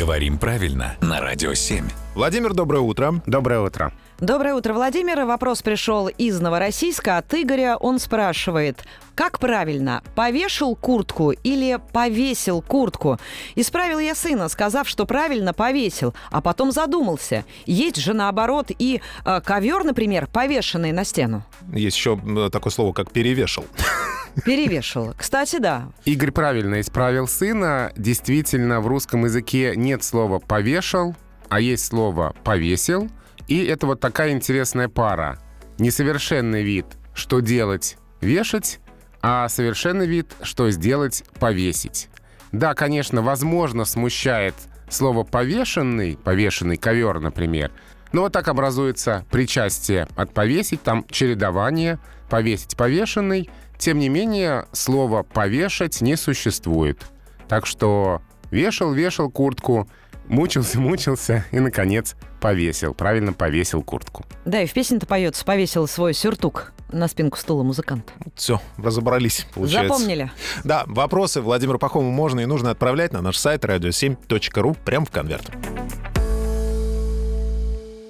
Говорим правильно на Радио 7. Владимир, доброе утро. Доброе утро. Доброе утро, Владимир. Вопрос пришел из Новороссийска от Игоря. Он спрашивает, как правильно, повешал куртку или повесил куртку? Исправил я сына, сказав, что правильно повесил, а потом задумался. Есть же наоборот и ковер, например, повешенный на стену. Есть еще такое слово, как перевешал. Перевешал. Кстати, да. Игорь правильно исправил сына. Действительно, в русском языке нет слова «повешал», а есть слово «повесил». И это вот такая интересная пара. Несовершенный вид «что делать» — «вешать», а совершенный вид «что сделать» — «повесить». Да, конечно, возможно, смущает слово «повешенный», «повешенный ковер», например. Но вот так образуется причастие от «повесить», там чередование «повесить», «повешенный». Тем не менее, слово «повешать» не существует. Так что вешал куртку, мучился и, наконец, повесил. Правильно, повесил куртку. Да, и в песне-то поется «Повесил свой сюртук» на спинку стула музыкант. Все, разобрались, получается. Запомнили. Да, вопросы Владимиру Пахомову можно и нужно отправлять на наш сайт radio7.ru прямо в конверт.